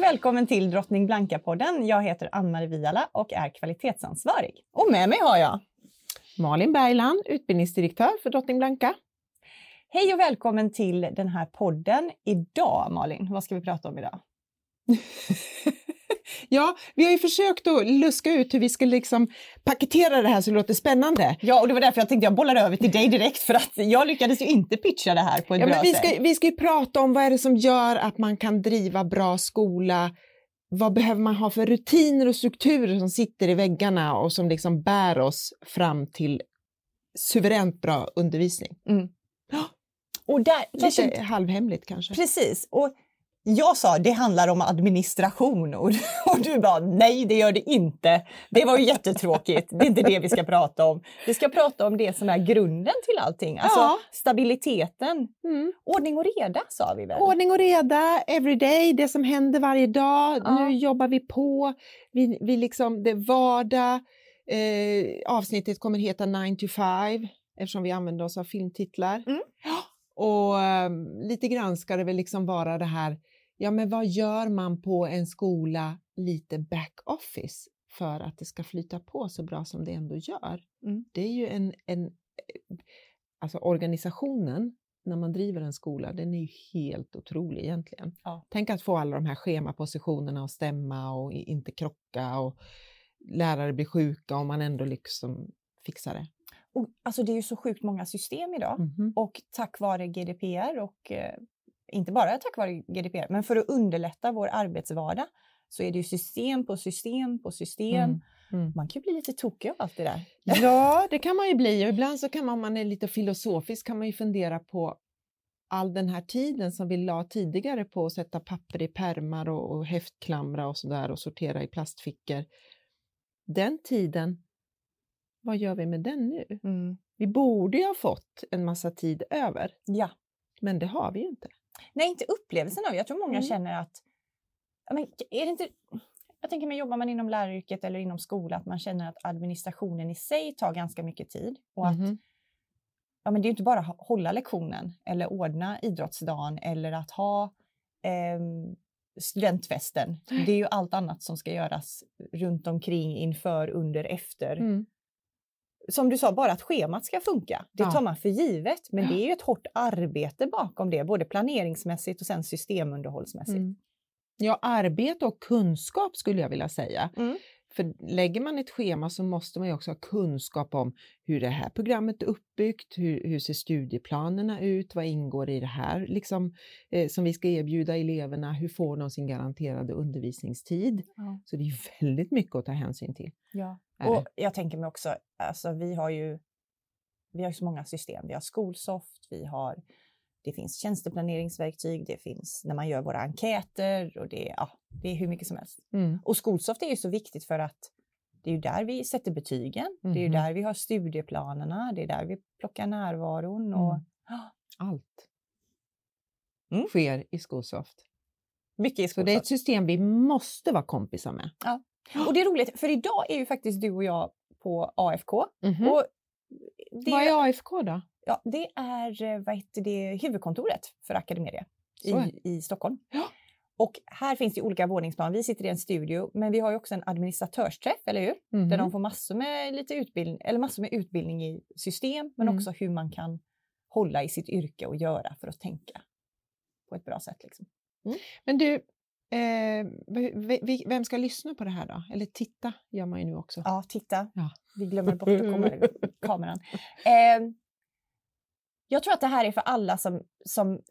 Välkommen till Drottning Blanka-podden. Jag heter Ann-Marie Viala och är kvalitetsansvarig. Och med mig har jag Malin Bergland, utbildningsdirektör för Drottning Blanka. Hej och välkommen till den här podden. Idag, Malin, vad ska vi prata om idag? Ja, vi har ju försökt att luska ut hur vi ska liksom paketera det här så det låter spännande. Ja, och det var därför jag tänkte jag bollar över till dig direkt, för att jag lyckades ju inte pitcha det här på ett bra sätt. Vi ska ju prata om vad är det som gör att man kan driva bra skola. Vad behöver man ha för rutiner och strukturer som sitter i väggarna och som liksom bär oss fram till suveränt bra undervisning. Mm. Och där, lite halvhemligt kanske. Precis, och jag sa, det handlar om administration och du bara, nej det gör det inte. Det var ju jättetråkigt, det är inte det vi ska prata om. Vi ska prata om det som är grunden till allting, alltså stabiliteten. Mm. Ordning och reda sa vi väl? Ordning och reda, everyday, det som händer varje dag, nu jobbar vi på, vi liksom, det är vardag, avsnittet kommer heta 9 to 5 eftersom vi använder oss av filmtitlar. Mm. Och lite grann ska det väl liksom vara det här, ja men vad gör man på en skola lite back office för att det ska flyta på så bra som det ändå gör. Mm. Det är ju alltså organisationen när man driver en skola, den är ju helt otrolig egentligen. Ja. Tänk att få alla de här schemapositionerna att stämma och inte krocka och lärare blir sjuka om man ändå liksom fixar det. Och, alltså det är ju så sjukt många system idag och tack vare GDPR och inte bara tack vare GDPR men för att underlätta vår arbetsvardag så är det ju system på system på system. Mm. Mm. Man kan ju bli lite tokig av allt det där. Ja, det kan man ju bli och ibland så kan man, om man är lite filosofisk kan man ju fundera på all den här tiden som vi la tidigare på att sätta papper i pärmar och häftklamra och sådär och sortera i plastfickor. Den tiden, vad gör vi med den nu? Mm. Vi borde ju ha fått en massa tid över. Ja. Men det har vi ju inte. Nej, inte upplevelsen av. Jag tror många känner att... Men är det inte, jag tänker mig, jobbar man inom läraryrket eller inom skola, att man känner att administrationen i sig tar ganska mycket tid. Och att men det är ju inte bara att hålla lektionen eller ordna idrottsdagen eller att ha... studentfesten. Det är ju allt annat som ska göras runt omkring, inför, under, efter... Mm. Som du sa, bara att schemat ska funka. Det tar man för givet. Men det är ju ett hårt arbete bakom det. Både planeringsmässigt och sen systemunderhållsmässigt. Mm. Ja, arbete och kunskap skulle jag vilja säga. Mm. För lägger man ett schema så måste man ju också ha kunskap om hur det här programmet är uppbyggt. Hur ser studieplanerna ut? Vad ingår i det här liksom, som vi ska erbjuda eleverna? Hur får de sin garanterade undervisningstid? Mm. Så det är ju väldigt mycket att ta hänsyn till. Ja. Och jag tänker mig också, alltså vi har ju så många system. Vi har SchoolSoft, det finns tjänsteplaneringsverktyg, det finns när man gör våra enkäter och det är hur mycket som helst. Mm. Och SchoolSoft är ju så viktigt för att det är ju där vi sätter betygen, det är ju där vi har studieplanerna, det är där vi plockar närvaron och allt sker i SchoolSoft. Mycket i SchoolSoft. Så det är ett system vi måste vara kompisar med. Ja. Och det är roligt, för idag är ju faktiskt du och jag på AFK. Mm-hmm. Och vad är AFK då? Ja, det är huvudkontoret för AcadeMedia i Stockholm. Ja. Och här finns det olika våningsplan. Vi sitter i en studio, men vi har ju också en administratörsträff, eller hur? Mm-hmm. Där de får massor med utbildning i system, men också hur man kan hålla i sitt yrke och göra för att tänka på ett bra sätt. Liksom. Mm. Men du... vem ska lyssna på det här då? Eller titta gör man ju nu också. Ja, titta. Ja. Vi glömmer bort att komma ur kameran. Jag tror att det här är för alla som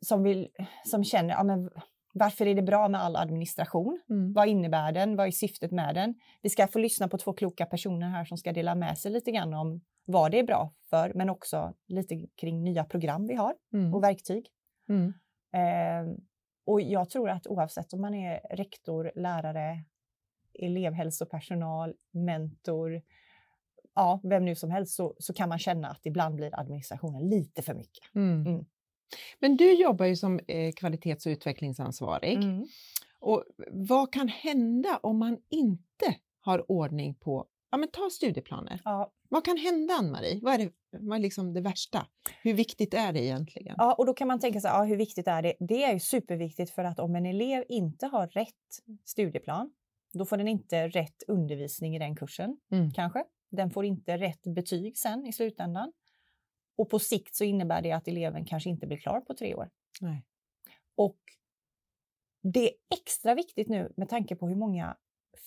känner, ja, men varför är det bra med all administration? Mm. Vad innebär den? Vad är syftet med den? Vi ska få lyssna på 2 kloka personer här som ska dela med sig lite grann om vad det är bra för. Men också lite kring nya program vi har och verktyg. Mm. Och jag tror att oavsett om man är rektor, lärare, elevhälsopersonal, mentor, ja, vem nu som helst så kan man känna att ibland blir administrationen lite för mycket. Mm. Mm. Men du jobbar ju som kvalitets- och utvecklingsansvarig. Mm. Och vad kan hända om man inte har ordning på, ja men ta studieplaner. Ja. Vad kan hända, Ann-Marie? Vad är liksom det värsta? Hur viktigt är det egentligen? Ja, och då kan man tänka sig, ja, hur viktigt är det? Det är ju superviktigt, för att om en elev inte har rätt studieplan, då får den inte rätt undervisning i den kursen, kanske. Den får inte rätt betyg sen i slutändan. Och på sikt så innebär det att eleven kanske inte blir klar på 3 år. Nej. Och det är extra viktigt nu med tanke på hur många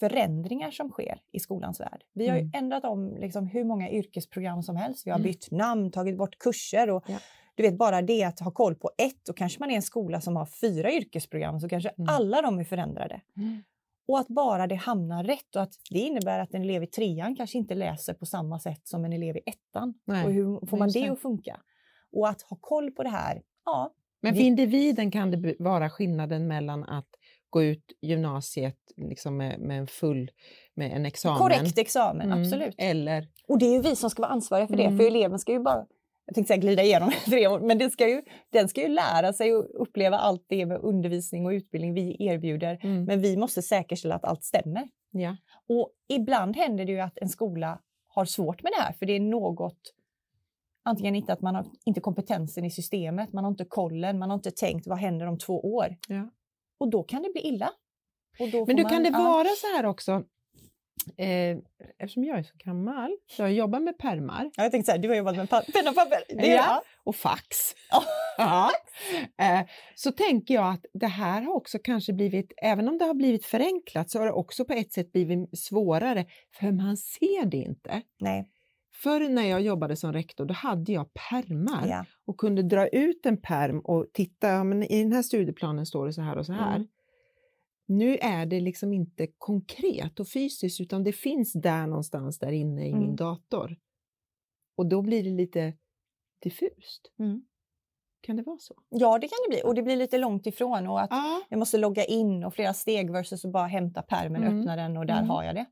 förändringar som sker i skolans värld. Vi har ju ändrat om liksom hur många yrkesprogram som helst. Vi har bytt namn, tagit bort kurser och du vet, bara det att ha koll på ett, och kanske man är en skola som har 4 yrkesprogram, så kanske alla de är förändrade. Mm. Och att bara det hamnar rätt, och att det innebär att en elev i 3:an kanske inte läser på samma sätt som en elev i 1:an. Nej, och hur får man det att funka? Och att ha koll på det här, ja. Men för individen kan det vara skillnaden mellan att gå ut gymnasiet liksom med en examen. Korrekt examen, absolut. Eller... Och det är ju vi som ska vara ansvariga för det, för eleven ska ju bara... Jag tänkte säga glida igenom 3 år, men den ska ju lära sig och uppleva allt det med undervisning och utbildning vi erbjuder. Mm. Men vi måste säkerställa att allt stämmer. Ja. Och ibland händer det ju att en skola har svårt med det här. För det är något, antingen inte att man har inte kompetensen i systemet, man har inte kollen, man har inte tänkt vad händer om 2 år. Ja. Och då kan det bli illa. Och då men kan det vara så här också... Eftersom jag är så gammal så jag jobbar med permar. Ja, jag tänkte så här, du har jobbat med penna och papper. Det är jag. Och fax. Ja. Så tänker jag att det här har också kanske blivit, även om det har blivit förenklat, så har det också på ett sätt blivit svårare, för man ser det inte. Nej. Förr när jag jobbade som rektor, då hade jag permar och kunde dra ut en perm och titta, ja, men i den här studieplanen står det så här och så här. Mm. Nu är det liksom inte konkret och fysiskt, utan det finns där någonstans där inne i min dator. Och då blir det lite diffust. Mm. Kan det vara så? Ja, det kan det bli. Och det blir lite långt ifrån. Och att jag måste logga in och flera steg versus att bara hämta pärmen och öppna den och där har jag det.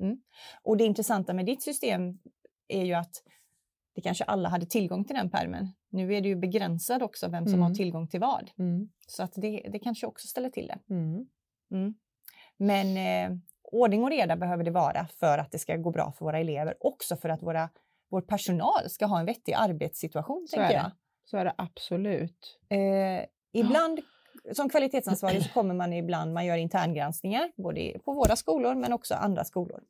Mm. Och det intressanta med ditt system är ju att det kanske alla hade tillgång till den pärmen. Nu är det ju begränsad också vem som har tillgång till vad. Mm. Så att det kanske också ställer till det. Mm. Mm. Men ordning och reda behöver det vara för att det ska gå bra för våra elever. Också för att vår personal ska ha en vettig arbetssituation, så tänker jag. Så är det absolut. Ibland, som kvalitetsansvarig, så kommer man ibland, man gör interngranskningar. Både på våra skolor men också andra skolor.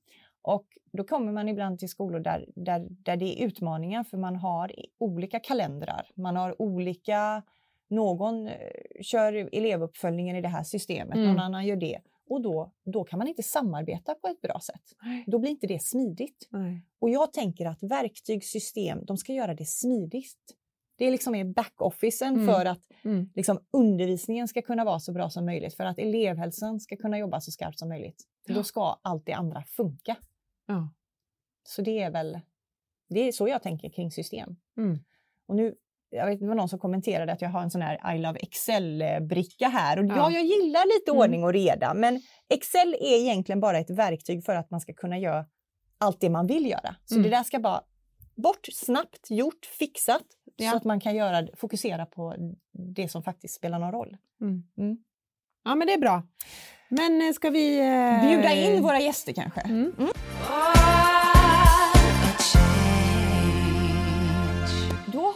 Och då kommer man ibland till skolor där det är utmaningar. För man har olika kalendrar. Man har olika... Någon kör elevuppföljningen i det här systemet. Någon annan gör det. Och då kan man inte samarbeta på ett bra sätt. Nej. Då blir inte det smidigt. Nej. Och jag tänker att verktygssystem, de ska göra det smidigt. Det liksom är back-officen för att liksom, undervisningen ska kunna vara så bra som möjligt. För att elevhälsan ska kunna jobba så skarpt som möjligt. Ja. Då ska allt det andra funka. Ja. Så det är så jag tänker kring system. Mm. Och nu... Jag vet inte, var någon som kommenterade att jag har en sån här I love Excel-bricka här. Och jag gillar lite ordning och reda. Men Excel är egentligen bara ett verktyg för att man ska kunna göra allt det man vill göra. Så det där ska bara bort, snabbt, gjort, fixat. Ja. Så att man kan fokusera på det som faktiskt spelar någon roll. Mm. Mm. Ja, men det är bra. Men ska vi... Bjuda in våra gäster kanske? Mm. Mm.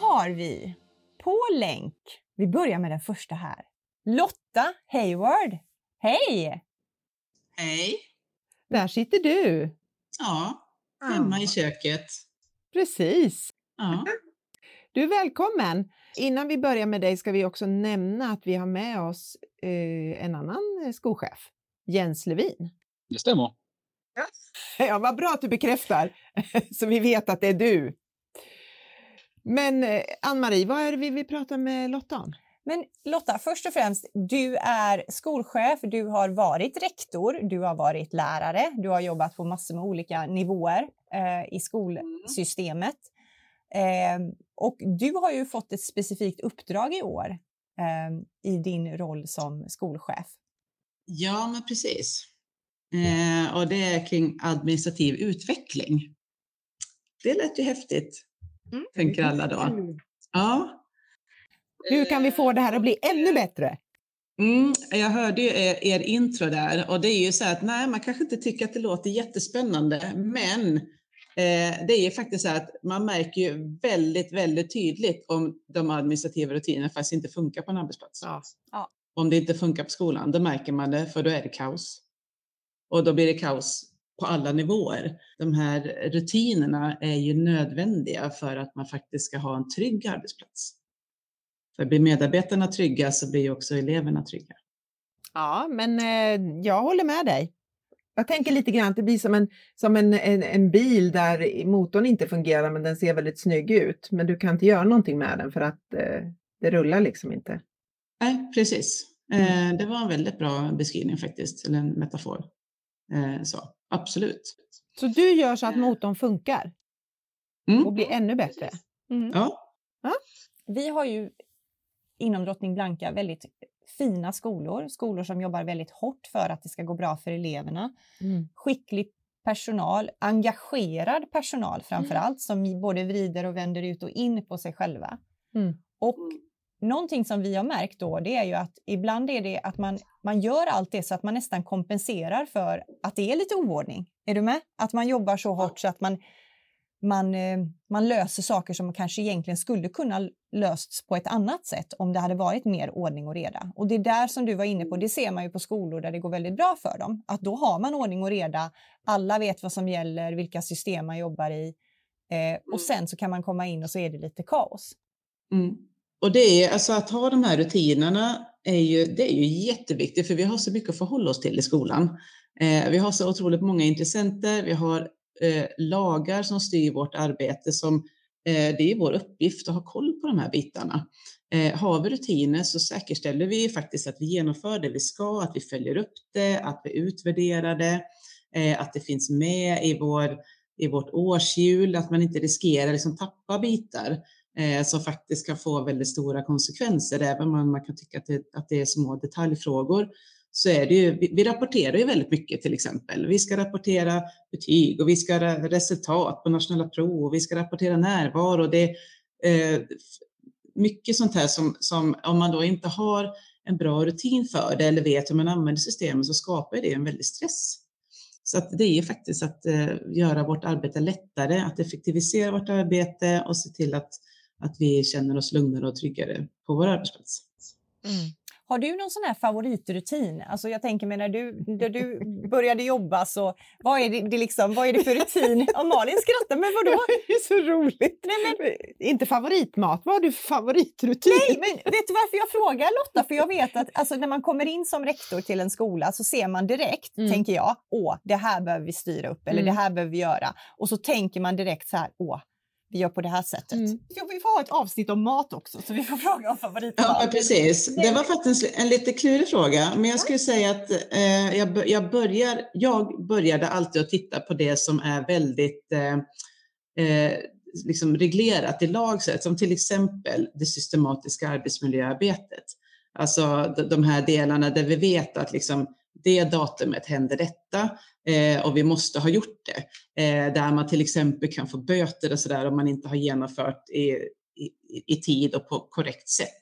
Har vi på länk. Vi börjar med den första här. Lotta Hayward. Hej! Hej! Där sitter du. Ja, hemma i köket. Precis. Ja. Du är välkommen. Innan vi börjar med dig ska vi också nämna att vi har med oss en annan skolchef. Jens Lövin. Det stämmer. Ja, vad bra att du bekräftar. Så vi vet att det är du. Men Ann-Marie, vad är det vi vill prata med Lotta om? Men Lotta, först och främst, du är skolchef, du har varit rektor, du har varit lärare, du har jobbat på massor med olika nivåer i skolsystemet. Och du har ju fått ett specifikt uppdrag i år i din roll som skolchef. Ja, men precis. Och det är kring administrativ utveckling. Det lät ju häftigt, tänker alla då. Ja. Hur kan vi få det här att bli ännu bättre? Jag hörde ju er intro där, och det är ju så att nej, man kanske inte tycker att det låter jättespännande, men det är ju faktiskt så att man märker ju väldigt, väldigt tydligt om de administrativa rutinerna faktiskt inte funkar på en arbetsplats. Ja. Om det inte funkar på skolan, då märker man det, för då är det kaos. Och då blir det kaos på alla nivåer. De här rutinerna är ju nödvändiga för att man faktiskt ska ha en trygg arbetsplats. För blir medarbetarna trygga, så blir också eleverna trygga. Ja, men jag håller med dig. Jag tänker lite grann att det blir som en bil där motorn inte fungerar, men den ser väldigt snygg ut. Men du kan inte göra någonting med den för att det rullar liksom inte. Nej, precis. Det var en väldigt bra beskrivning faktiskt, eller en metafor. Så, absolut. Så du gör så att motorn funkar och blir ännu bättre? Mm. Ja. Vi har ju inom Drottning Blanka väldigt fina skolor som jobbar väldigt hårt för att det ska gå bra för eleverna. Skicklig personal, engagerad personal framförallt, som både vrider och vänder ut och in på sig själva. Och någonting som vi har märkt då, det är ju att ibland är det att man gör allt det så att man nästan kompenserar för att det är lite oordning. Är du med? Att man jobbar så hårt så att man löser saker som kanske egentligen skulle kunna lösts på ett annat sätt om det hade varit mer ordning och reda. Och det är där som du var inne på, det ser man ju på skolor där det går väldigt bra för dem. Att då har man ordning och reda, alla vet vad som gäller, vilka system man jobbar i. Och sen så kan man komma in och så är det lite kaos. Och det är, alltså att ha de här rutinerna är ju jätteviktigt, för vi har så mycket att förhålla oss till i skolan. Vi har så otroligt många intressenter, vi har lagar som styr vårt arbete, som det är vår uppgift att ha koll på de här bitarna. Har vi rutiner så säkerställer vi faktiskt att vi genomför det vi ska, att vi följer upp det, att vi utvärderar det, att det finns med i vårt årshjul, att man inte riskerar liksom tappa bitar som faktiskt kan få väldigt stora konsekvenser. Även om man kan tycka att det är små detaljfrågor, så är det ju, vi rapporterar ju väldigt mycket till exempel. Vi ska rapportera betyg och vi ska resultat på nationella prov och vi ska rapportera närvaro. Och det är mycket sånt här som om man då inte har en bra rutin för det eller vet hur man använder systemet, så skapar det en väldigt stress. Så att det är faktiskt att göra vårt arbete lättare, att effektivisera vårt arbete och se till att vi känner oss lugnare och tryggare på vår arbetsplats. Har du någon sån här favoritrutin? Alltså jag tänker mig när du började jobba, så vad är det för rutin? Och Malin skrattar, men vadå? Det är så roligt. Nej, men inte favoritmat, vad har du favoritrutin? Nej, men vet du varför jag frågar, Lotta? För jag vet att alltså, när man kommer in som rektor till en skola så ser man direkt, tänker jag, det här behöver vi styra upp eller det här behöver vi göra. Och så tänker man direkt så här, vi gör på det här sättet. Vi får ha ett avsnitt om mat också, så vi får fråga om favoritmat. Ja, precis. Det var faktiskt en lite klurig fråga. Men jag skulle säga att jag började alltid att titta på det som är väldigt liksom reglerat i lagsätt. Som till exempel det systematiska arbetsmiljöarbetet. Alltså de här delarna där vi vet att liksom, det datumet händer detta och vi måste ha gjort det. Där man till exempel kan få böter och så där om man inte har genomfört i tid och på korrekt sätt.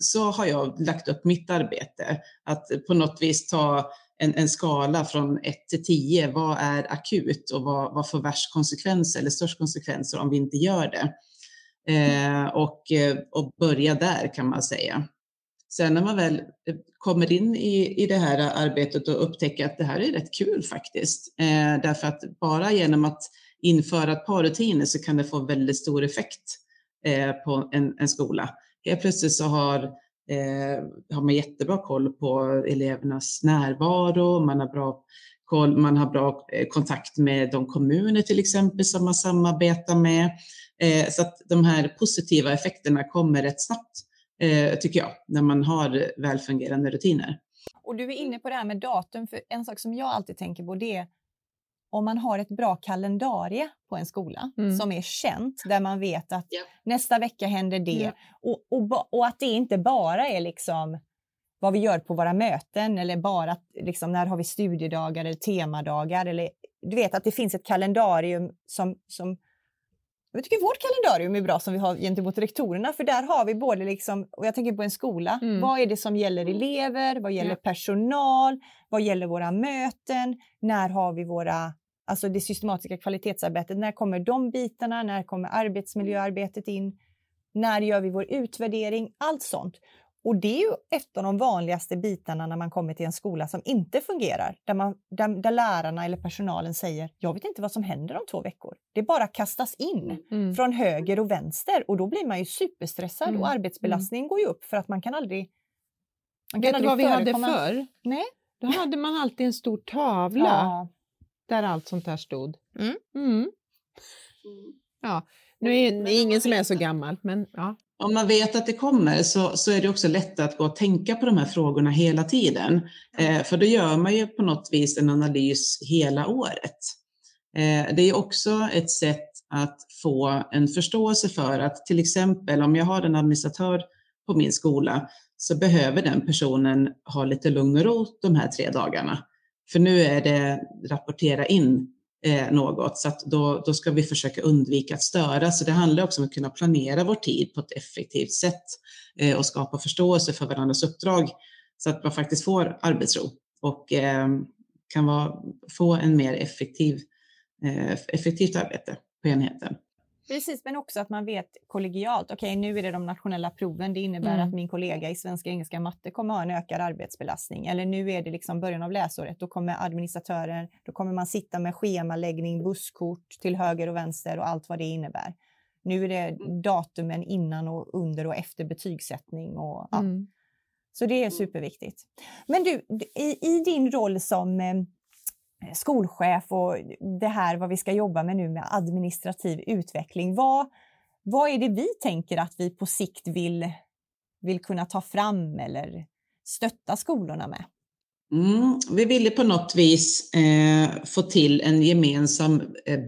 Så har jag lagt upp mitt arbete. Att på något vis ta en skala från 1 till 10. Vad är akut och vad får värst konsekvenser eller störst konsekvenser om vi inte gör det? Och börja där, kan man säga. Sen när man väl kommer in i det här arbetet och upptäcker att det här är rätt kul faktiskt. Därför att bara genom att införa ett par rutiner så kan det få väldigt stor effekt på en skola. Helt plötsligt så har man jättebra koll på elevernas närvaro. Man har bra koll, man har bra kontakt med de kommuner till exempel som man samarbetar med. Så att de här positiva effekterna kommer rätt snabbt, tycker jag, när man har välfungerande rutiner. Och du är inne på det här med datum, för en sak som jag alltid tänker på det är om man har ett bra kalendarie på en skola som är känt, där man vet att nästa vecka händer det och att det inte bara är liksom vad vi gör på våra möten eller bara liksom, när har vi studiedagar eller temadagar eller du vet att det finns ett kalendarium som jag tycker vårt kalendarium är bra som vi har gentemot rektorerna. För där har vi både liksom, och jag tänker på en skola. Mm. Vad är det som gäller elever? Vad gäller personal? Vad gäller våra möten? När har vi våra, alltså det systematiska kvalitetsarbetet? När kommer de bitarna? När kommer arbetsmiljöarbetet in? När gör vi vår utvärdering? Allt sånt. Och det är ju ett av de vanligaste bitarna när man kommer till en skola som inte fungerar. Där lärarna eller personalen säger, jag vet inte vad som händer om 2 veckor. Det bara kastas in från höger och vänster. Och då blir man ju superstressad och arbetsbelastningen går ju upp. För att man kan aldrig Vet du vad vi hade förr? Nej. Då hade man alltid en stor tavla där allt sånt här stod. Mm. Mm. Ja, nu är ingen som är så gammal, men ja. Om man vet att det kommer så är det också lättare att gå och tänka på de här frågorna hela tiden. För då gör man ju på något vis en analys hela året. Det är också ett sätt att få en förståelse för att till exempel om jag har en administratör på min skola så behöver den personen ha lite lugn och ro de här 3 dagarna. För nu är det rapportera in något, så att då ska vi försöka undvika att störa. Så det handlar också om att kunna planera vår tid på ett effektivt sätt och skapa förståelse för varandras uppdrag så att man faktiskt får arbetsro och kan få en mer effektivt arbete på enheten. Precis, men också att man vet kollegialt, okej, nu är det de nationella proven, det innebär att min kollega i svenska, engelska, matte kommer ha en ökad arbetsbelastning, eller nu är det liksom början av läsåret, då kommer administratörer, då kommer man sitta med schemaläggning, busskort till höger och vänster och allt vad det innebär. Nu är det datumen innan och under och efter betygssättning och ja. Så det är superviktigt. Men du, i din roll som skolchef och det här vad vi ska jobba med nu med administrativ utveckling. Vad är det vi tänker att vi på sikt vill kunna ta fram eller stötta skolorna med? Vi ville på något vis få till en gemensam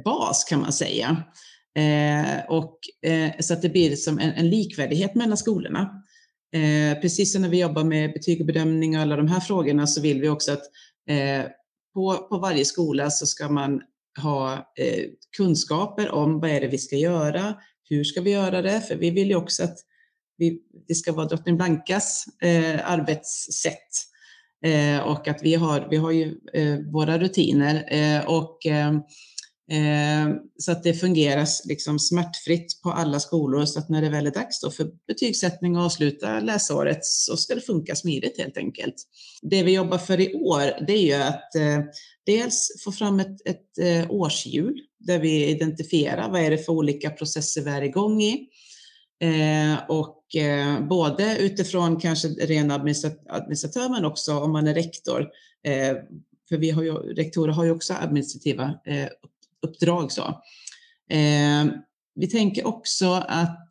bas kan man säga. Så att det blir som en likvärdighet mellan skolorna. Precis som när vi jobbar med betyg och bedömning och alla de här frågorna så vill vi också att på varje skola så ska man ha kunskaper om vad är det vi ska göra, hur ska vi göra det, för vi vill ju också att det ska vara Drottning Blankas arbetssätt och att vi har ju våra rutiner så att det fungeras liksom smärtfritt på alla skolor, så att när det väl är dags då för betygssättning och avsluta läsåret så ska det funka smidigt helt enkelt. Det vi jobbar för i år det är ju att dels få fram ett årshjul där vi identifierar vad är det för olika processer vi är igång i. Både utifrån kanske ren administratör men också om man är rektor. För rektorer har ju också administrativa uppdrag. Vi tänker också att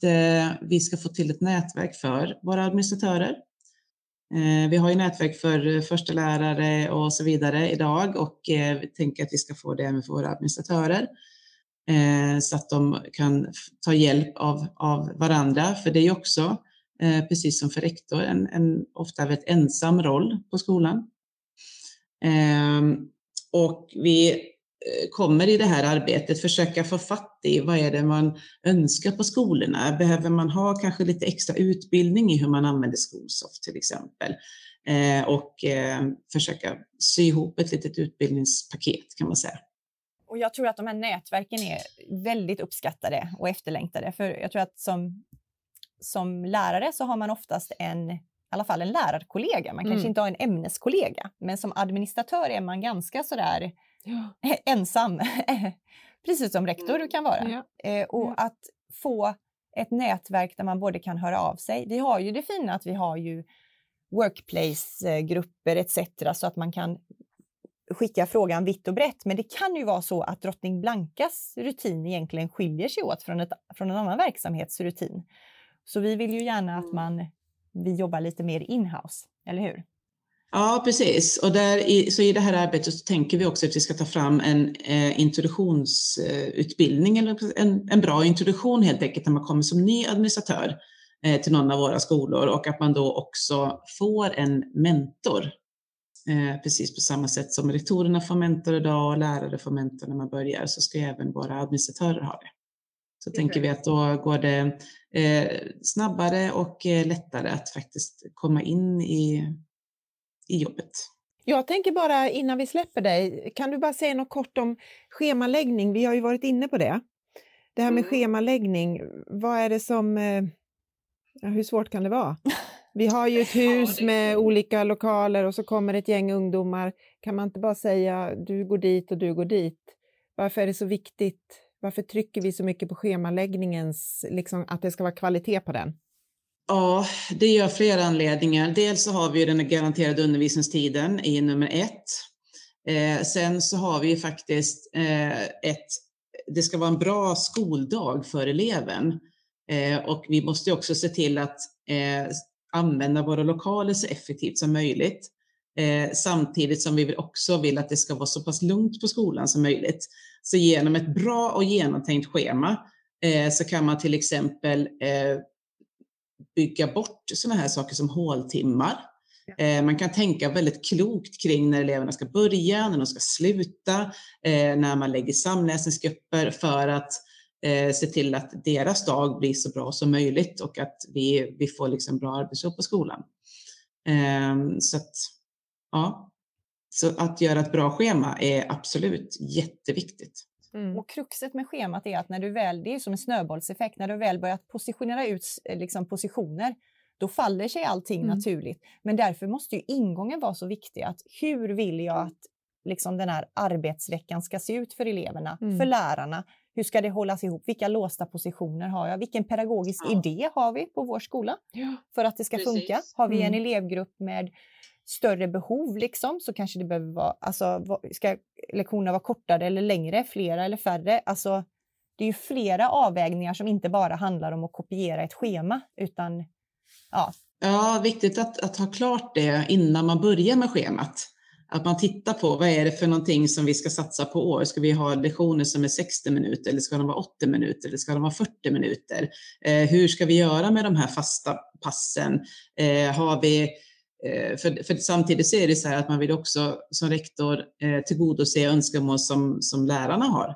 vi ska få till ett nätverk för våra administratörer. Vi har ju nätverk för första lärare och så vidare idag och vi tänker att vi ska få det även för våra administratörer så att de kan ta hjälp av varandra, för det är ju också precis som för rektor en ofta väldigt ensam roll på skolan. Och vi kommer i det här arbetet försöka få fatt i vad är det man önskar på skolorna. Behöver man ha kanske lite extra utbildning i hur man använder SchoolSoft till exempel. Och försöka sy ihop ett litet utbildningspaket kan man säga. Och jag tror att de här nätverken är väldigt uppskattade och efterlängtade. För jag tror att som lärare så har man oftast i alla fall en lärarkollega. Man kanske inte har en ämneskollega. Men som administratör är man ganska sådär ensam. Precis som rektor du kan vara. Att få ett nätverk där man både kan höra av sig. Vi har ju det fina att vi har ju workplace-grupper etc. Så att man kan skicka frågan vitt och brett. Men det kan ju vara så att Drottning Blankas rutin egentligen skiljer sig åt från en annan verksamhetsrutin. Så vi vill ju gärna att vi jobbar lite mer in-house, eller hur? Ja, precis. Och så i det här arbetet så tänker vi också att vi ska ta fram en introduktionsutbildning, eller en bra introduktion helt enkelt när man kommer som ny administratör till någon av våra skolor och att man då också får en mentor Precis på samma sätt som rektorerna får mentor idag och lärare får mentor när man börjar, så ska även våra administratörer ha det. Så tänker vi att då går det snabbare och lättare att faktiskt komma in i jobbet. Jag tänker bara innan vi släpper dig, kan du bara säga något kort om schemaläggning? Vi har ju varit inne på det. Det här med schemaläggning, vad är det som, hur svårt kan det vara? Vi har ju ett hus med olika lokaler och så kommer ett gäng ungdomar. Kan man inte bara säga du går dit och du går dit? Varför är det så viktigt? Varför trycker vi så mycket på schemaläggningens, liksom, att det ska vara kvalitet på den? Ja, det gör flera anledningar. Dels så har vi ju den garanterade undervisningstiden i nummer 1. Sen så har vi faktiskt det ska vara en bra skoldag för eleven. Och vi måste också se till att använda våra lokaler så effektivt som möjligt. Samtidigt som vi också vill att det ska vara så pass lugnt på skolan som möjligt. Så genom ett bra och genomtänkt schema så kan man till exempel bygga bort sådana här saker som håltimmar. Man kan tänka väldigt klokt kring när eleverna ska börja, när de ska sluta, när man lägger samläsningsgrupper för att se till att deras dag blir så bra som möjligt och att vi får liksom bra arbetsro på skolan. Så att, ja. Så att göra ett bra schema är absolut jätteviktigt. Mm. Och kruxet med schemat är att när du väl, det är som en snöbollseffekt, när du väl börjar positionera ut liksom positioner, då faller sig allting naturligt. Men därför måste ju ingången vara så viktig, att hur vill jag att liksom den här arbetsveckan ska se ut för eleverna, för lärarna. Hur ska det hållas ihop? Vilka låsta positioner har jag? Vilken pedagogisk idé har vi på vår skola för att det ska funka? Har vi en elevgrupp med större behov liksom, så kanske det behöver vara, alltså, ska lektionerna vara kortare eller längre, flera eller färre? Alltså, det är ju flera avvägningar som inte bara handlar om att kopiera ett schema, utan ja. Ja, viktigt att ha klart det innan man börjar med schemat. Att man tittar på vad är det för någonting som vi ska satsa på år. Ska vi ha lektioner som är 60 minuter eller ska de vara 80 minuter eller ska de vara 40 minuter? Hur ska vi göra med de här fasta passen? Har vi... För samtidigt så är det så här att man vill också som rektor tillgodose önskemål som lärarna har.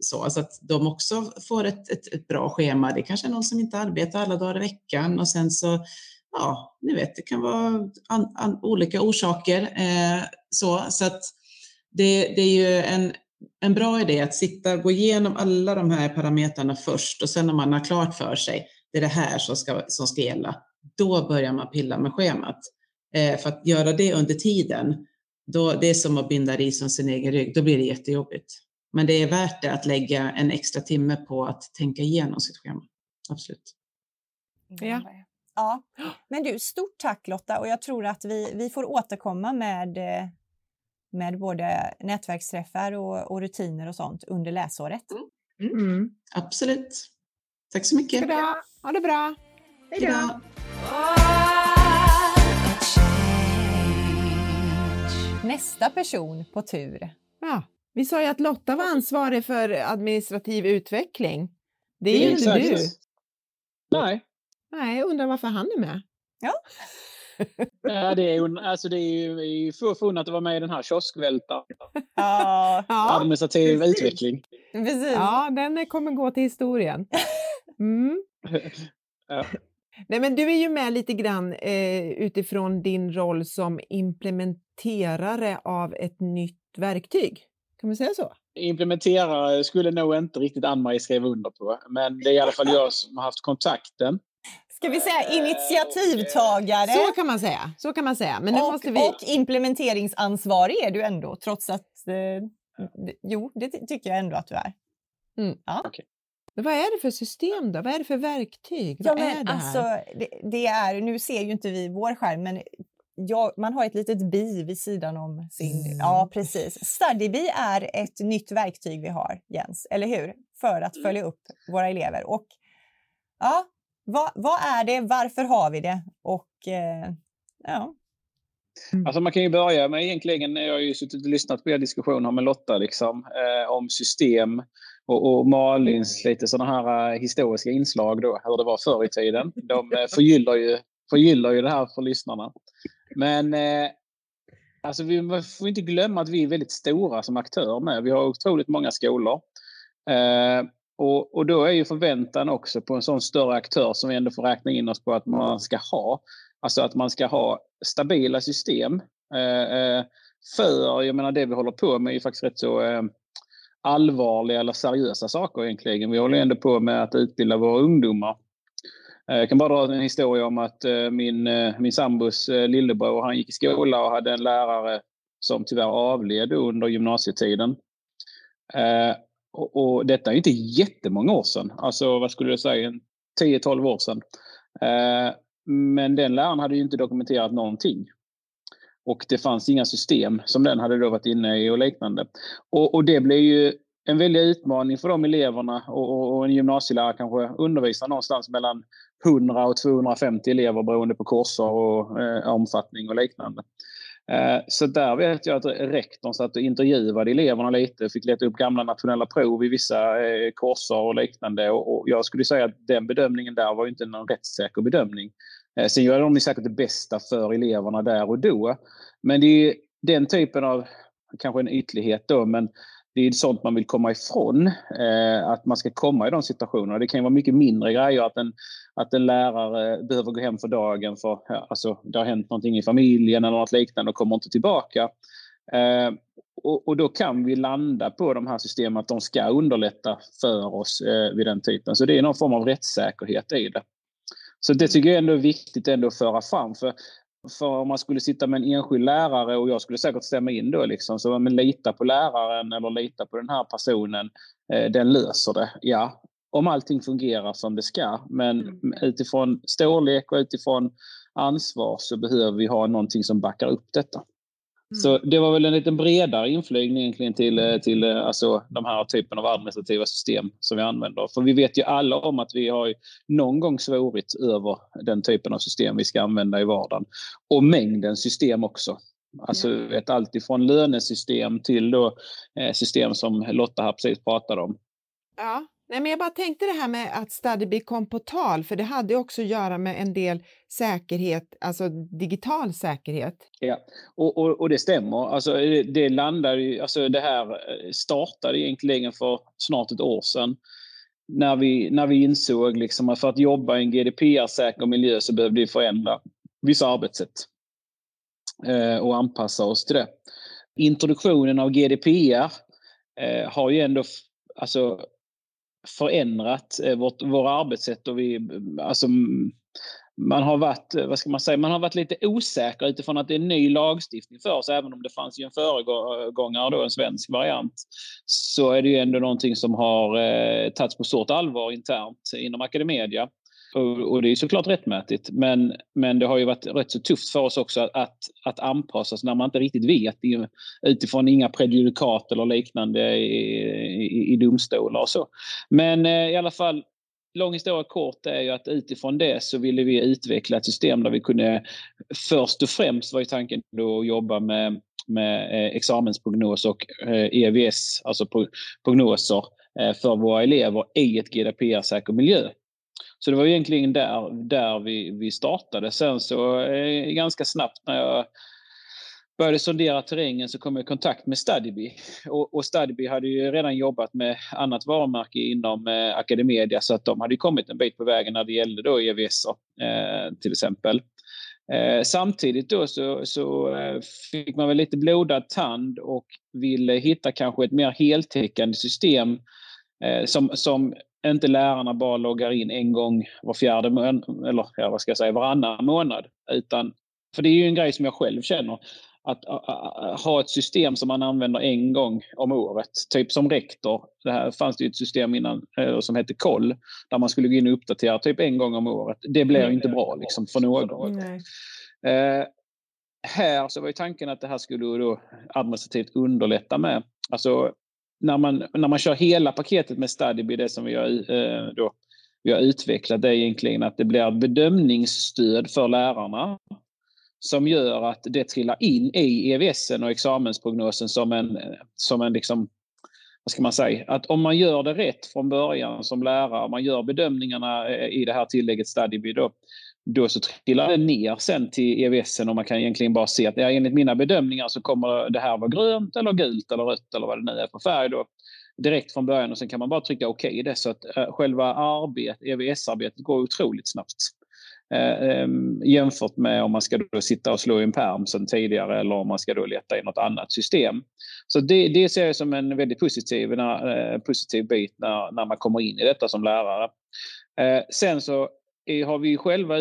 Så att de också får ett bra schema. Det kanske är någon som inte arbetar alla dagar i veckan. Och sen så, ja, ni vet, det kan vara olika orsaker. Så att det är ju en bra idé att sitta och gå igenom alla de här parametrarna först. Och sen när man har klart för sig, det är det här som ska gälla. Då börjar man pilla med schemat. För att göra det under tiden, då, det är som att binda ris om sin egen rygg, då blir det jättejobbigt. Men det är värt det att lägga en extra timme på att tänka igenom sitt schema. Absolut. Ja. Ja. Men du, stort tack Lotta, och jag tror att vi får återkomma med både nätverksträffar och rutiner och sånt under läsåret. Absolut. Tack så mycket. Bra. Ha det bra. Hej då. Nästa person på tur. Ja, vi sa ju att Lotta var ansvarig för administrativ utveckling. Det är ju inte säkert. Du. Nej, jag undrar varför han är med. Ja. Ja, det är ju förfunnat att vara med i den här kioskvältan. Ja. Administrativ utveckling. Precis. Ja, den kommer gå till historien. Ja. Nej, men du är ju med lite grann utifrån din roll som implementerare av ett nytt verktyg. Kan man säga så? Implementerare skulle nog inte riktigt Ann-Marie skriva under på. Men det är i alla fall jag som har haft kontakten. Ska vi säga initiativtagare? Så kan man säga. Men nu och implementeringsansvarig är du ändå, trots att... Jo, det tycker jag ändå att du är. Mm. Ja. Okej. Vad är det för system då? Vad är det för verktyg? Nu ser ju inte vi vår skärm, men man har ett litet bi vid sidan om sin... Ja, precis. StudyBee är ett nytt verktyg vi har, Jens, eller hur? För att följa upp våra elever. Och ja, vad är det? Varför har vi det? Och ja... Alltså man kan ju börja med, egentligen jag har ju suttit och lyssnat på er diskussioner med Lotta liksom, om system och Malins lite sådana här historiska inslag då, hur det var förr i tiden. De förgyller ju det här för lyssnarna. Men alltså vi får inte glömma att vi är väldigt stora som aktör med. Vi har otroligt många skolor. Och då är ju förväntan också på en sån större aktör som vi ändå får räkna in oss på att man ska ha. Alltså att man ska ha stabila system. För, jag menar, det vi håller på med är ju faktiskt rätt så allvarliga eller seriösa saker egentligen. Vi håller ändå på med att utbilda våra ungdomar. Jag kan bara dra en historia om att min sambos lillebror, han gick i skola och hade en lärare som tyvärr avled under gymnasietiden. Och detta är inte jättemånga år sedan. Alltså vad skulle jag säga, 10-12 år sedan. Men den läraren hade ju inte dokumenterat någonting. Och det fanns inga system som den hade då varit inne i och liknande. Och det blev ju en väldig utmaning för de eleverna. Och en gymnasielärare kanske undervisar någonstans mellan 100 och 250 elever beroende på kurser och omfattning och liknande. Så där vet jag att rektorn satt och intervjuade eleverna lite. Fick leta upp gamla nationella prov i vissa kurser och liknande. Och jag skulle säga att den bedömningen där var ju inte någon rättssäker bedömning. Sen gör de säkert det bästa för eleverna där och då. Men det är den typen av, kanske en ytlighet då, men det är sånt man vill komma ifrån. Att man ska komma i de situationerna. Det kan ju vara mycket mindre grejer att en lärare behöver gå hem för dagen för alltså, det har hänt någonting i familjen eller något liknande och kommer inte tillbaka. Och då kan vi landa på de här systemen att de ska underlätta för oss vid den typen. Så det är någon form av rättssäkerhet i det. Så det tycker jag ändå är viktigt ändå att föra fram. För om man skulle sitta med en enskild lärare, och jag skulle säkert stämma in då liksom, så man litar på läraren eller litar på den här personen, den löser det. Ja, om allting fungerar som det ska. Men utifrån storlek och utifrån ansvar så behöver vi ha någonting som backar upp detta. Så det var väl en liten bredare inflygning egentligen till alltså, de här typen av administrativa system som vi använder. För vi vet ju alla om att vi har ju någon gång svårit över den typen av system vi ska använda i vardagen. Och mängden system också. Alltså allt ifrån lönesystem till då, system som Lotta här precis pratade om. Ja, nej, men jag bara tänkte det här med att StudyBee kom på tal. För det hade också att göra med en del säkerhet, alltså digital säkerhet. Ja, och det stämmer. Alltså det landade ju, alltså det här startade egentligen för snart ett år sedan. När vi insåg liksom att för att jobba i en GDPR-säker miljö så behövde vi förändra vissa arbetssätt. Och anpassa oss till det. Introduktionen av GDPR har ju ändå alltså förändrat våra arbetssätt, och vi alltså man har varit lite osäker utifrån att det är en ny lagstiftning för oss, även om det fanns ju en föregångare då, en svensk variant, så är det ju ändå någonting som har tagits på stort allvar internt inom AcadeMedia, och det är ju såklart rättmätigt, men det har ju varit rätt så tufft för oss också att anpassas när man inte riktigt vet utifrån inga prejudikat eller liknande i domstolar och så. Men i alla fall, lång historia kort är ju att utifrån det så ville vi utveckla ett system där vi kunde, först och främst var ju tanken då att jobba med examensprognos och EVS, alltså prognoser för våra elever i ett GDPR-säker miljö. Så det var egentligen där vi startade. Sen så ganska snabbt när jag började sondera terrängen så kom jag i kontakt med StudyBee. Och StudyBee hade ju redan jobbat med annat varumärke inom AcadeMedia, så att de hade kommit en bit på vägen när det gällde då EVS till exempel. Samtidigt då så fick man väl lite blodad tand och ville hitta kanske ett mer heltäckande system som inte lärarna bara loggar in en gång var fjärde månad, eller vad ska jag säga, varannan månad. Utan, för det är ju en grej som jag själv känner, att ha ett system som man använder en gång om året. Typ som rektor, det här fanns det ju ett system innan som hette Koll, där man skulle gå in och uppdatera typ en gång om året. Det blev ju inte bra liksom, för någon. Här så var ju tanken att det här skulle då administrativt underlätta med. Alltså, när man kör hela paketet med StudyBee, det som vi har utvecklat, det är egentligen att det blir ett bedömningsstöd för lärarna som gör att det trillar in i EVS:en och examensprognosen som en liksom, vad ska man säga, att om man gör det rätt från början som lärare, man gör bedömningarna i det här tillägget StudyBee då så trillar det ner sen till EVSen och man kan egentligen bara se att ja, enligt mina bedömningar så kommer det här vara grönt eller gult eller rött eller vad det nu är för färg då direkt från början, och sen kan man bara trycka okej i det, så att själva EVS-arbetet går otroligt snabbt. Jämfört med om man ska då sitta och slå i en pärm sedan tidigare eller om man ska då leta i något annat system. Så det ser jag som en väldigt positiv bit när man kommer in i detta som lärare. Sen så har vi själva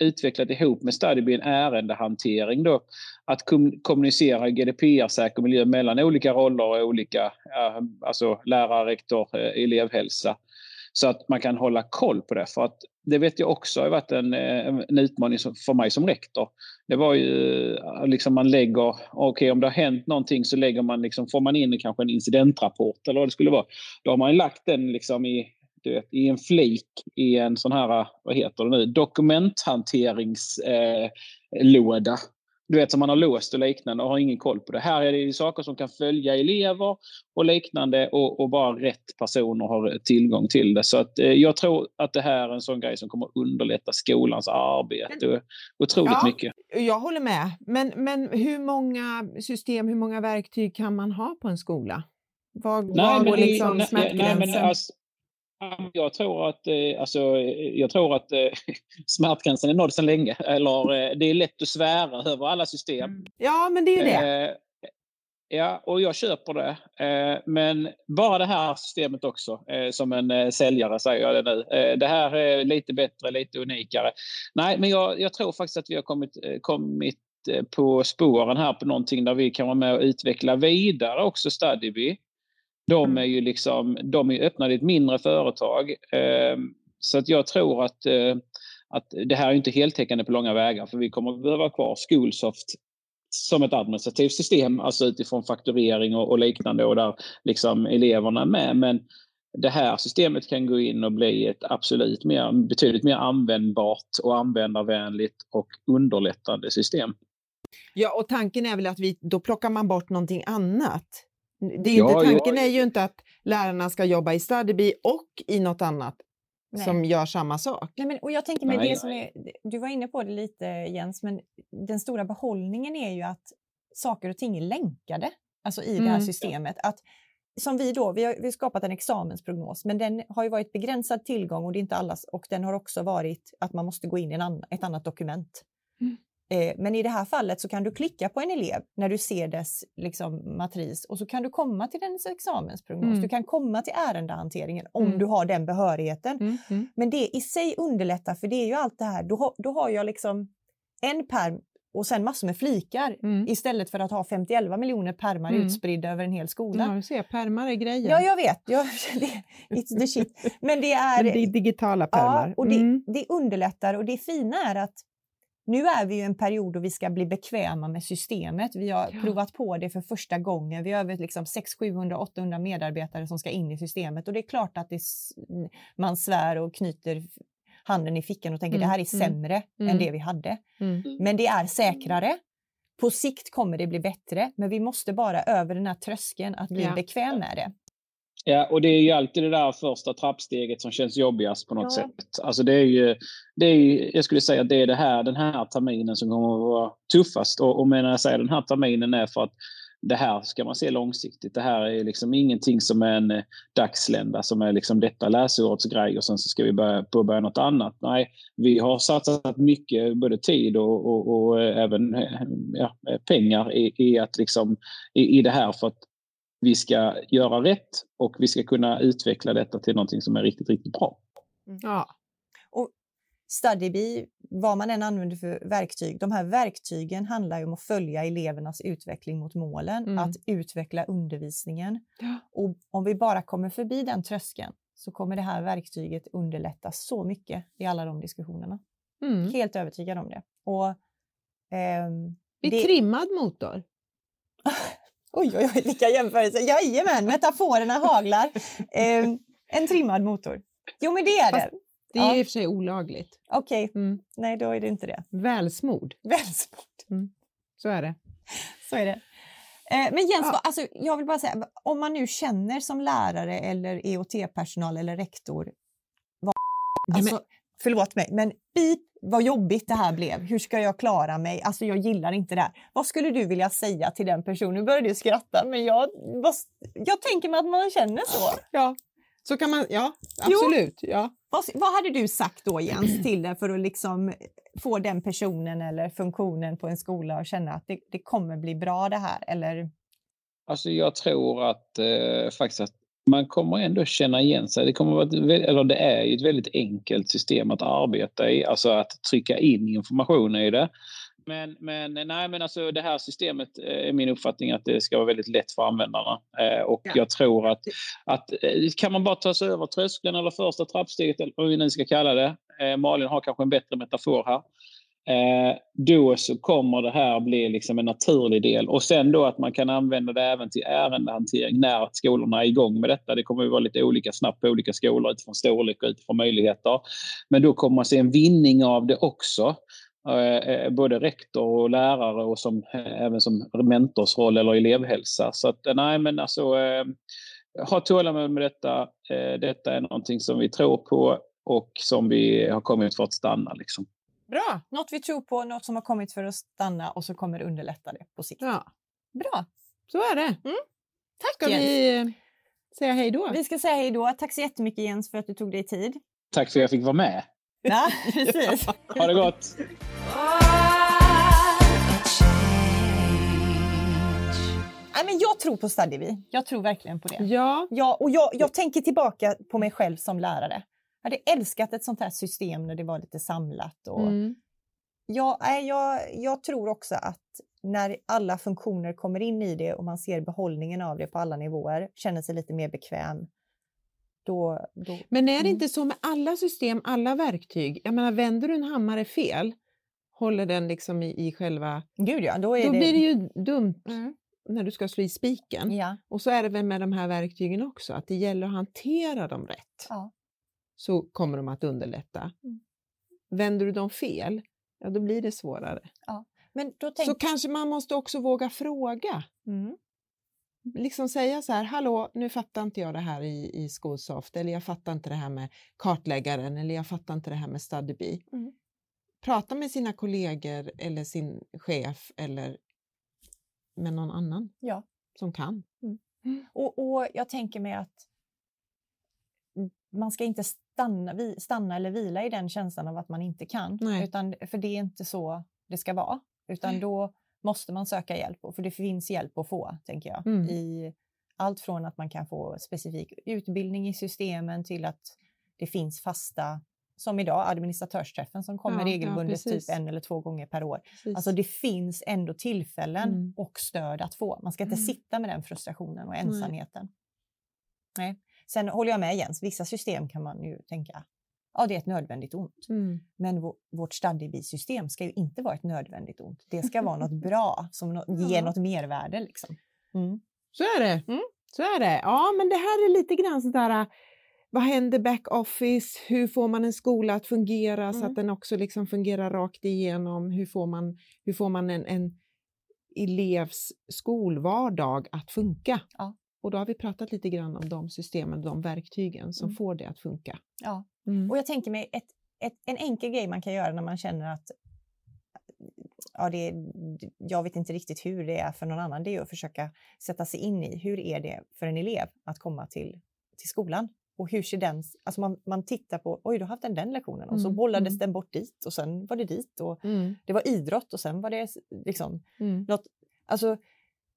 utvecklat ihop med StudyBee en ärendehantering då, att kommunicera GDPR-säker miljö mellan olika roller och olika alltså lärare, rektor, elevhälsa. Så att man kan hålla koll på det. För att det vet jag också har varit en utmaning för mig som rektor. Det var ju liksom man lägger, okej, om det har hänt någonting så lägger man liksom, får man in kanske en incidentrapport eller vad det skulle vara. Då har man lagt den liksom i en flik i en sån här, vad heter det nu, dokumenthanteringslåda. Du vet, som man har låst och liknande och har ingen koll på det. Här är det ju saker som kan följa elever och liknande och bara rätt personer har tillgång till det. Så att, jag tror att det här är en sån grej som kommer underlätta skolans arbete otroligt mycket. Jag håller med. Men hur många system, hur många verktyg kan man ha på en skola? Var går liksom smärtgränsen? Jag tror att smärtgränsen är nådd sedan länge. Eller det är lätt att svära över alla system. Ja, men det är ju det. Ja, och jag köper det. Men bara det här systemet också, som en säljare säger jag det nu. Det här är lite bättre, lite unikare. Nej, men jag tror faktiskt att vi har kommit på spåren här på någonting där vi kan vara med och utveckla vidare också StudyBee. De är ju liksom, de är öppnade i ett mindre företag, så att jag tror att det här är inte heltäckande på långa vägar, för vi kommer att behöva kvar SchoolSoft som ett administrativt system, alltså utifrån fakturering och liknande och där liksom eleverna är med, men det här systemet kan gå in och bli ett absolut betydligt mer användbart och användarvänligt och underlättande system. Ja, och tanken är väl att då plockar man bort någonting annat. Tanken är ju inte att lärarna ska jobba i StudyBee och i något annat som gör samma sak. Nej, men, och jag tänker med det som du var inne på det lite, Jens, men den stora behållningen är ju att saker och ting är länkade, alltså i det här systemet. Att, som vi har skapat en examensprognos, men den har ju varit begränsad tillgång och det är inte allas, och den har också varit att man måste gå in i ett annat dokument. Mm. Men i det här fallet så kan du klicka på en elev när du ser dess liksom matris. Och så kan du komma till dens examensprognos. Mm. Du kan komma till ärendehanteringen om du har den behörigheten. Mm. Men det i sig underlättar, för det är ju allt det här. Då har jag liksom en perm och sen massor med flikar. Mm. Istället för att ha 50-11 miljoner permar utspridda över en hel skola. Ja, du ser, permar är grejer. Ja, jag vet. It's the shit. Men det är digitala permar. Ja, och det underlättar, och det fina är att nu är vi ju i en period då vi ska bli bekväma med systemet. Vi har provat på det för första gången. Vi har över liksom 600-800 medarbetare som ska in i systemet. Och det är klart att man svär och knyter handen i fickan och tänker det här är sämre än det vi hade. Mm. Men det är säkrare. På sikt kommer det bli bättre. Men vi måste bara över den här tröskeln att bli bekväm med det. Ja, och det är ju alltid det där första trappsteget som känns jobbigast på något sätt. Alltså det är ju, jag skulle säga att det är den här terminen som kommer att vara tuffast. Och menar jag säger den här terminen är för att det här ska man se långsiktigt. Det här är liksom ingenting som är en dagslända som är liksom detta läsårets grej och sen så ska vi börja något annat. Nej, vi har satsat mycket både tid och även pengar i att liksom i det här för att vi ska göra rätt och vi ska kunna utveckla detta till någonting som är riktigt, riktigt bra. Ja. Och StudyBee, vad man än använder för verktyg, de här verktygen handlar ju om att följa elevernas utveckling mot målen, att utveckla undervisningen. Ja. Och om vi bara kommer förbi den tröskeln så kommer det här verktyget underlätta så mycket i alla de diskussionerna. Mm. Helt övertygad om det. Och, trimmad motor. Oj, vilka jämförelser. Jajamän, metaforerna haglar. En trimmad motor. Jo, men det är det. Det är i och för sig olagligt. Okej, nej då är det inte det. Välsmord. Mm. Så är det. Men Jens, alltså, jag vill bara säga, om man nu känner som lärare eller EOT-personal eller rektor, alltså, förlåt mig, men beep, vad jobbigt det här blev. Hur ska jag klara mig? Alltså jag gillar inte det här. Vad skulle du vilja säga till den personen? Nu börjar du skratta, men jag tänker mig att man känner så. Ja, så kan man, ja, absolut. Ja. Vad hade du sagt då, Jens, till det för att liksom få den personen eller funktionen på en skola att känna att det kommer bli bra det här? Eller? Alltså jag tror att faktiskt att man kommer ändå känna igen sig. Det kommer att vara det är ju ett väldigt enkelt system att arbeta i. Alltså att trycka in information i det. Men alltså det här systemet är min uppfattning att det ska vara väldigt lätt för användarna. Och jag tror att kan man bara ta sig över tröskeln eller första trappsteget eller vad vi nu ska kalla det. Malin har kanske en bättre metafor här. Då så kommer det här bli liksom en naturlig del, och sen då att man kan använda det även till ärendehantering när skolorna är igång med detta. Det kommer ju vara lite olika snabbt på olika skolor utifrån storlek och utifrån möjligheter, men då kommer man se en vinning av det också, både rektor och lärare och även som mentorsroll eller elevhälsa. Så att nej, men alltså ha tålamod med detta. Detta är någonting som vi tror på och som vi har kommit för att stanna liksom. Bra, något vi tror på, något som har kommit för att stanna och så kommer det underlätta det på sikt. Ja. Bra, så är det. Mm. Tack ska Jens. Vi säga hej då? Vi ska säga hej då. Tack så jättemycket Jens för att du tog dig tid. Tack för att jag fick vara med. Ja, precis. Ha det gott. Men jag tror på StudyBee. Jag tror verkligen på det. Ja, och jag tänker tillbaka på mig själv som lärare. Jag hade älskat ett sånt här system när det var lite samlat. Och jag tror också att när alla funktioner kommer in i det och man ser behållningen av det på alla nivåer, känner sig lite mer bekväm. Då. Men är det inte så med alla system, alla verktyg? Jag menar, vänder du en hammare fel, håller den liksom i själva... Gud ja, då blir det ju dumt när du ska slå i spiken. Ja. Och så är det väl med de här verktygen också, att det gäller att hantera dem rätt. Ja. Så kommer de att underlätta. Vänder du dem fel, ja då blir det svårare. Ja, men då så kanske man måste också våga fråga. Mm. Liksom säga så här, hallå, nu fattar inte jag det här i SchoolSoft. Eller jag fattar inte det här med kartläggaren. Eller jag fattar inte det här med StudyBee. Mm. Prata med sina kollegor eller sin chef. Eller med någon annan som kan. Mm. Mm. Och jag tänker mig att man ska inte stanna eller vila i den känslan av att man inte kan. Utan, för det är inte så det ska vara. Utan då måste man söka hjälp. För det finns hjälp att få, tänker jag. Mm. I allt från att man kan få specifik utbildning i systemen till att det finns fasta, som idag, administratörsträffen som kommer regelbundet typ 1 eller 2 gånger per år. Precis. Alltså det finns ändå tillfällen och stöd att få. Man ska inte sitta med den frustrationen och ensamheten. Nej. Sen håller jag med Jens, vissa system kan man ju tänka, ja det är ett nödvändigt ont. Mm. Men vårt StudyBee-system ska ju inte vara ett nödvändigt ont. Det ska vara något bra som ger något mervärde liksom. Mm. Så är det. Mm. Så är det. Ja, men det här är lite grann sådär, vad händer back-office? Hur får man en skola att fungera så att den också liksom fungerar rakt igenom? Hur får man en elevs skolvardag att funka? Ja. Och då har vi pratat lite grann om de systemen, de verktygen som får det att funka. Ja, och jag tänker mig en enkel grej man kan göra när man känner att jag vet inte riktigt hur det är för någon annan. Det är att försöka sätta sig in i hur är det för en elev att komma till skolan. Och hur ser den, alltså man tittar på, oj då har haft den lektionen. Och så bollades den bort dit och sen var det dit. Och det var idrott och sen var det liksom något, alltså...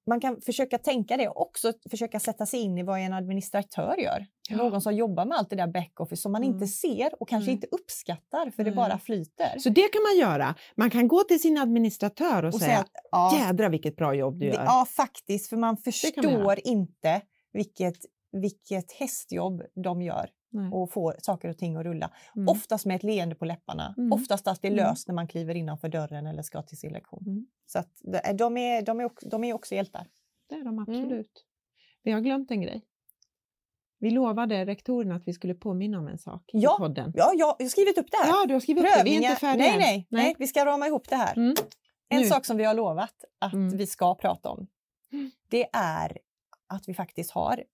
Man kan försöka tänka det och också försöka sätta sig in i vad en administratör gör. Ja. Någon som jobbar med allt det där back-office som man inte ser och kanske inte uppskattar för det bara flyter. Så det kan man göra. Man kan gå till sin administratör och säga att jädra vilket bra jobb du gör. Ja faktiskt, för man förstår inte vilket hästjobb de gör. Och få saker och ting att rulla. Oftast med ett leende på läpparna. Oftast att det är löst när man kliver innanför dörren eller ska till sin lektion. Så att de är också hjältar. Det är de absolut. Vi har glömt en grej. Vi lovade rektorerna att vi skulle påminna om en sak i podden. Ja, jag har skrivit upp det här. Ja, du har skrivit upp det. Vi är inte färdiga. Nej, vi ska rama ihop det här. En sak som vi har lovat att vi ska prata om. det är att vi faktiskt har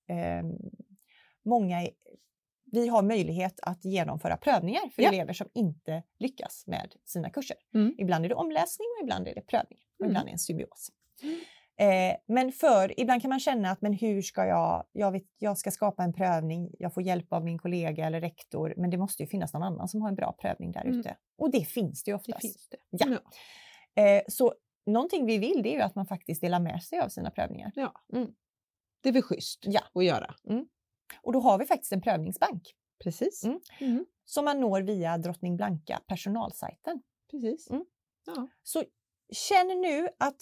många... Vi har möjlighet att genomföra prövningar för elever som inte lyckas med sina kurser. Mm. Ibland är det omläsning och ibland är det prövning. Och ibland är det en symbios. Mm. Men ibland kan man känna att men hur ska jag ska skapa en prövning. Jag får hjälp av min kollega eller rektor. Men det måste ju finnas någon annan som har en bra prövning där ute. Och det finns det ju oftast. Det finns det. Ja. Ja. Så någonting vi vill det är ju att man faktiskt delar med sig av sina prövningar. Ja. Mm. Det är väl schysst att göra. Mm. Och då har vi faktiskt en prövningsbank. Precis. Mm. Mm. Som man når via Drottning Blanka personalsajten. Precis. Mm. Ja. Så känn nu att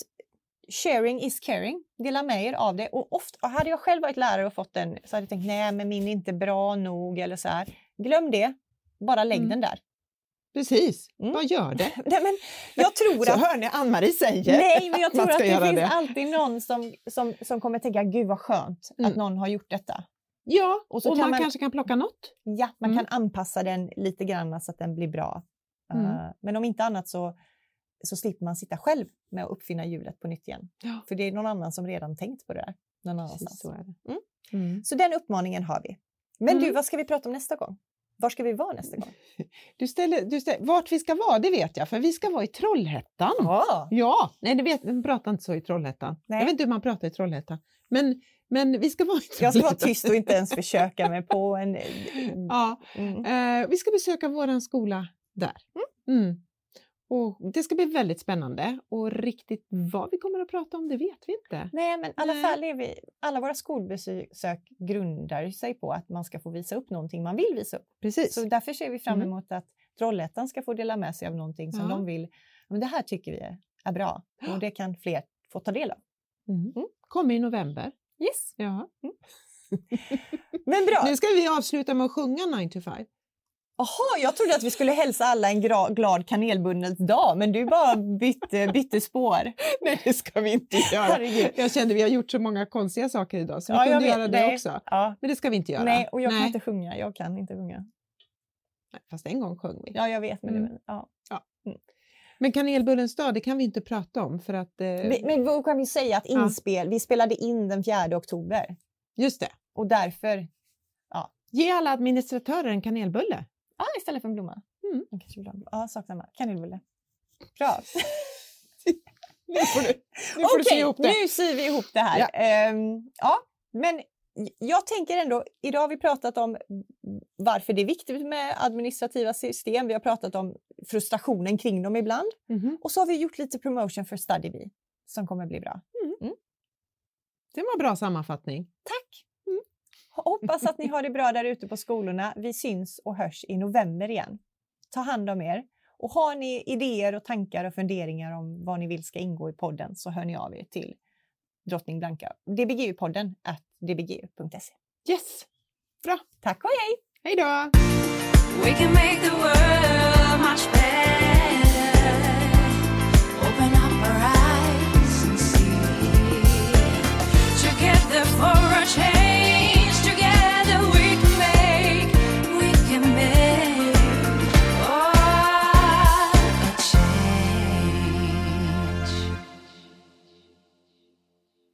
sharing is caring. Dela med er av det. Och ofta, hade jag själv varit lärare och fått den så hade jag tänkt nej men min är inte bra nog eller så här. Glöm det. Bara lägg den där. Precis, vad gör det? Nej, men jag tror så att... hör ni Ann-Marie säger. Nej, men jag tror att det finns alltid någon som kommer tänka, gud vad skönt att någon har gjort detta. Ja, och så man kanske kan plocka något. Ja, man kan anpassa den lite grann så att den blir bra. Men om inte annat så slipper man sitta själv med att uppfinna hjulet på nytt igen. Ja. För det är någon annan som redan tänkt på det där. Någon annanstans. Så är det. Mm. Mm. Så den uppmaningen har vi. Men du, vad ska vi prata om nästa gång? Var ska vi vara nästa gång? Du ställer, vart vi ska vara, det vet jag. För vi ska vara i Trollhättan. Ja. Ja. Nej, man pratar inte så i Trollhättan. Nej. Jag vet inte hur man pratar i Trollhättan. Men vi ska vara i Trollhättan. Jag ska vara tyst och inte ens försöka mig på en... Ja. Vi ska besöka våran skola där. Mm. Mm. Och det ska bli väldigt spännande. Och riktigt vad vi kommer att prata om, det vet vi inte. Nej, men i alla fall alla våra skolbesök grundar sig på att man ska få visa upp någonting man vill visa upp. Precis. Så därför ser vi fram emot att Trollhättan ska få dela med sig av någonting som de vill. Men det här tycker vi är bra. Och det kan fler få ta del av. Mm. Mm. Kommer i november. Yes. Ja. Mm. Men bra. Nu ska vi avsluta med att sjunga 9 to 5. Jaha, jag trodde att vi skulle hälsa alla en glad kanelbunnens dag. Men du bara bytte spår. Nej, det ska vi inte göra. Herregud. Jag kände vi har gjort så många konstiga saker idag. Så vi kunde göra det också. Ja. Men det ska vi inte göra. Nej, och jag kan inte sjunga. Jag kan inte sjunga. Nej, fast en gång sjöng vi. Ja, jag vet. Men Men kanelbullens dag, det kan vi inte prata om. För att, men vad kan vi säga? Att vi spelade in den 4 oktober. Just det. Och därför... Ja. Ge alla administratörer en kanelbulle. Ja, istället för en blomma. Mm. Ja, saknar man. Kanelbulle. Bra. Nu får du sy ihop det. Okej, nu syr vi ihop det här. Ja. Men jag tänker ändå, idag har vi pratat om varför det är viktigt med administrativa system. Vi har pratat om frustrationen kring dem ibland. Mm-hmm. Och så har vi gjort lite promotion för StudyBee som kommer bli bra. Mm. Det var en bra sammanfattning. Tack! Hoppas att ni har det bra där ute på skolorna. Vi syns och hörs i november igen. Ta hand om er. Och har ni idéer och tankar och funderingar om vad ni vill ska ingå i podden så hör ni av er till Drottning Blanka. dbgu-podden@dbgu.se. Yes! Bra! Tack och hej! Hej då!